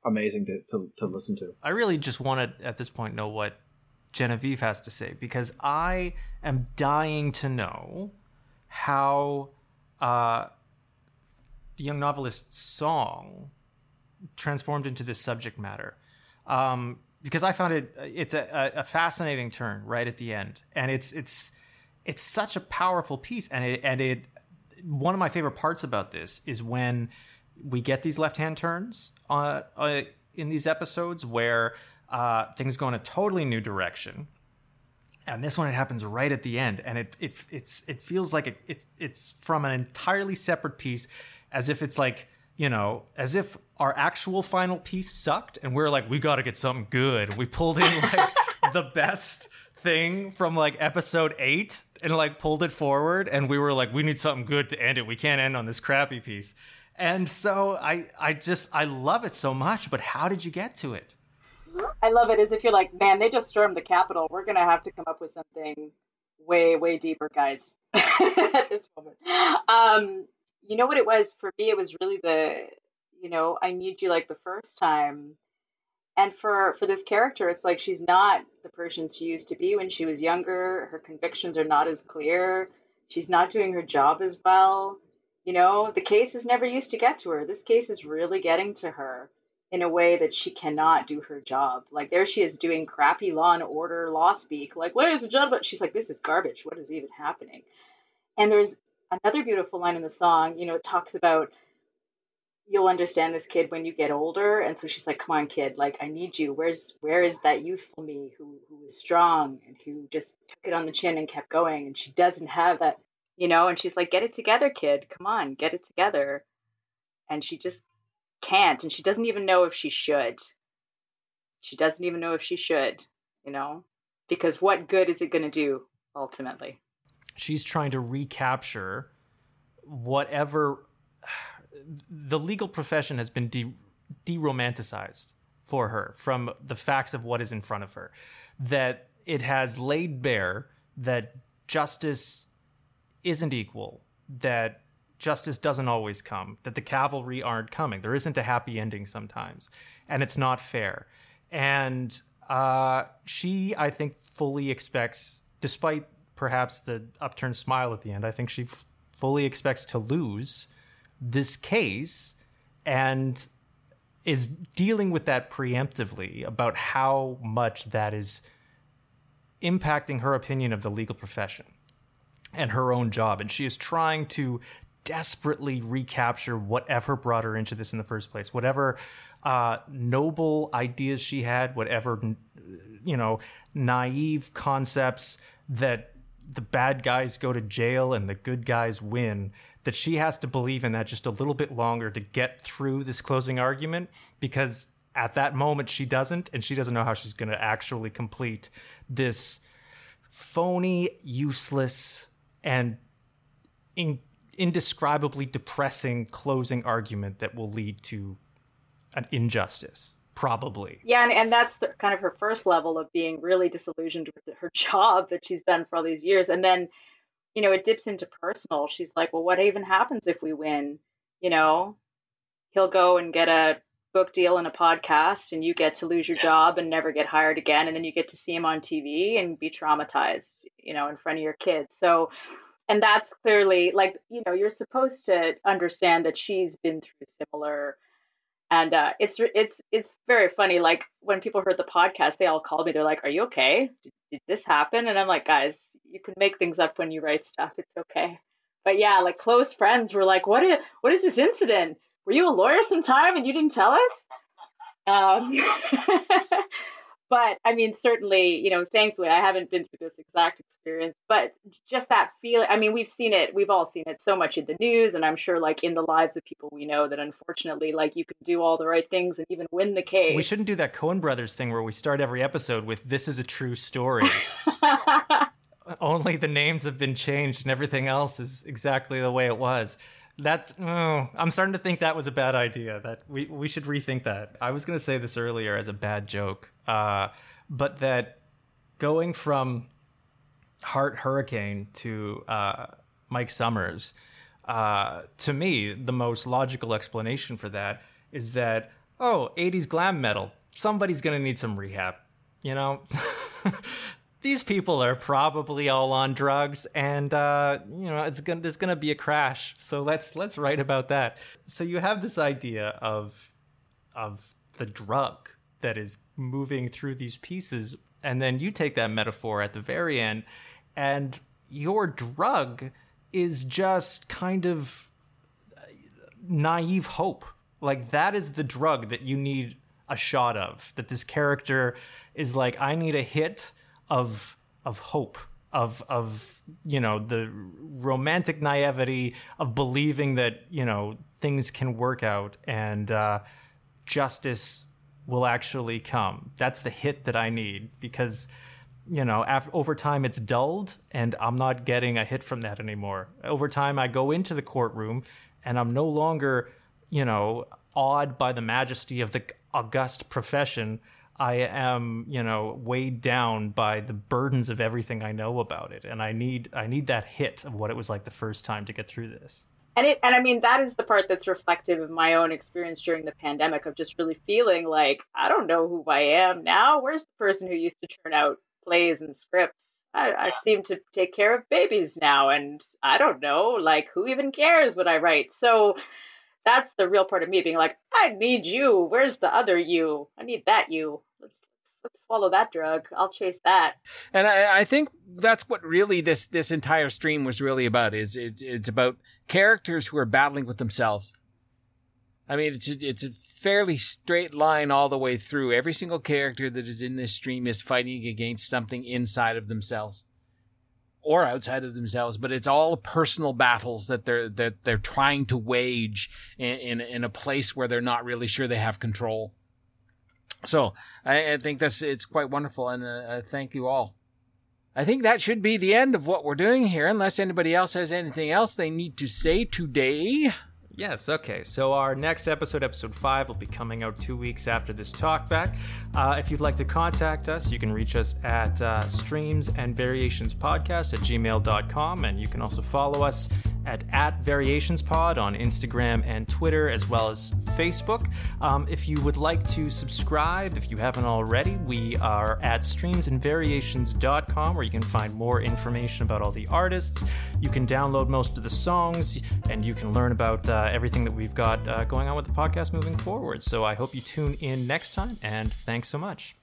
amazing to listen to. I really just want to, at this point, know what Genevieve has to say, because I am dying to know how the Young Novelist's song transformed into this subject matter. Because I found it's a fascinating turn right at the end. And it's such a powerful piece. And it one of my favorite parts about this is when we get these left-hand turns in these episodes where things go in a totally new direction. And this one, it happens right at the end. And it feels like it's from an entirely separate piece, as if it's like, you know, as if our actual final piece sucked and we're like, we got to get something good. We pulled in like the best thing from like episode 8 and like pulled it forward. And we were like, we need something good to end it. We can't end on this crappy piece. And so I love it so much. But how did you get to it? I love it as if you're like, man, they just stormed the Capitol. We're going to have to come up with something way, way deeper, guys, at this moment. You know what it was for me? It was really the, you know, I need you like the first time. And for this character, it's like she's not the person she used to be when she was younger. Her convictions are not as clear. She's not doing her job as well. You know, the cases never used to get to her. This case is really getting to her in a way that she cannot do her job. Like, there she is doing crappy Law and Order, law speak. Like, where's the job? She's like, this is garbage. What is even happening? And there's another beautiful line in the song, you know, it talks about, you'll understand this kid when you get older. And so she's like, come on, kid, like, I need you. Where is that youthful me who was strong and who just took it on the chin and kept going? And she doesn't have that, you know, and she's like, get it together, kid. Come on, get it together. And she just can't. And she doesn't even know if she should. She doesn't even know if she should, you know, because what good is it going to do ultimately? She's trying to recapture whatever the legal profession has been de-romanticized for her from the facts of what is in front of her, that it has laid bare that justice isn't equal, that justice doesn't always come, that the cavalry aren't coming. There isn't a happy ending sometimes, and it's not fair. And she, I think, fully expects, despite perhaps the upturned smile at the end, I think she fully expects to lose this case, and is dealing with that preemptively about how much that is impacting her opinion of the legal profession and her own job. And she is trying to desperately recapture whatever brought her into this in the first place, whatever noble ideas she had, whatever, you know, naive concepts that the bad guys go to jail and the good guys win, that she has to believe in that just a little bit longer to get through this closing argument, because at that moment she doesn't, and she doesn't know how she's going to actually complete this phony, useless, and indescribably depressing closing argument that will lead to an injustice. Probably. Yeah, and that's kind of her first level of being really disillusioned with her job that she's done for all these years. And then, you know, it dips into personal. She's like, well, what even happens if we win? You know, he'll go and get a book deal and a podcast, and you get to lose your job and never get hired again. And then you get to see him on TV and be traumatized, you know, in front of your kids. So, and that's clearly like, you know, you're supposed to understand that she's been through similar. And it's very funny. Like when people heard the podcast, they all called me. They're like, "Are you okay? Did this happen?" And I'm like, "Guys, you can make things up when you write stuff. It's okay." But yeah, like close friends were like, "What is this incident? Were you a lawyer sometime and you didn't tell us?" But I mean, certainly, you know, thankfully, I haven't been through this exact experience. But just that feeling. I mean, we've seen it. We've all seen it so much in the news, and I'm sure, like in the lives of people we know, that unfortunately, like you can do all the right things and even win the case. We shouldn't do that Coen Brothers thing where we start every episode with "This is a true story." Only the names have been changed, and everything else is exactly the way it was. I'm starting to think that was a bad idea. That we should rethink that. I was going to say this earlier as a bad joke, but that going from Heart Hurricane to Mike Summers, to me, the most logical explanation for that is that, 80s glam metal, somebody's going to need some rehab, you know? These people are probably all on drugs, and you know, there's going to be a crash. So let's write about that. So you have this idea of the drug that is moving through these pieces, and then you take that metaphor at the very end, and your drug is just kind of naive hope. Like that is the drug that you need a shot of. That this character is like, I need a hit of hope, of you know, the romantic naivety of believing that, you know, things can work out and justice will actually come. That's the hit that I need, because, you know, over time it's dulled and I'm not getting a hit from that anymore. Over time I go into the courtroom and I'm no longer, you know, awed by the majesty of the august profession. I am, you know, weighed down by the burdens of everything I know about it, and I need that hit of what it was like the first time to get through this. And I mean, that is the part that's reflective of my own experience during the pandemic, of just really feeling like, I don't know who I am now. Where's the person who used to turn out plays and scripts? I seem to take care of babies now, and I don't know, like, who even cares what I write? So that's the real part of me being like, I need you. Where's the other you? I need that you. Let's swallow that drug. I'll chase that. And I think that's what really this entire stream was really about. Is it's about characters who are battling with themselves. I mean, it's a fairly straight line all the way through. Every single character that is in this stream is fighting against something inside of themselves or outside of themselves, but it's all personal battles that they're trying to wage in a place where they're not really sure they have control. So I think it's quite wonderful, and thank you all. I think that should be the end of what we're doing here, unless anybody else has anything else they need to say today. Yes, okay. So our next episode, episode 5, will be coming out 2 weeks after this talkback. If you'd like to contact us, you can reach us at streamsandvariationspodcast@gmail.com, and you can also follow us at VariationsPod on Instagram and Twitter, as well as Facebook. If you would like to subscribe, if you haven't already, we are at streamsandvariations.com, where you can find more information about all the artists. You can download most of the songs, and you can learn about everything that we've got going on with the podcast moving forward. So I hope you tune in next time, and thanks so much.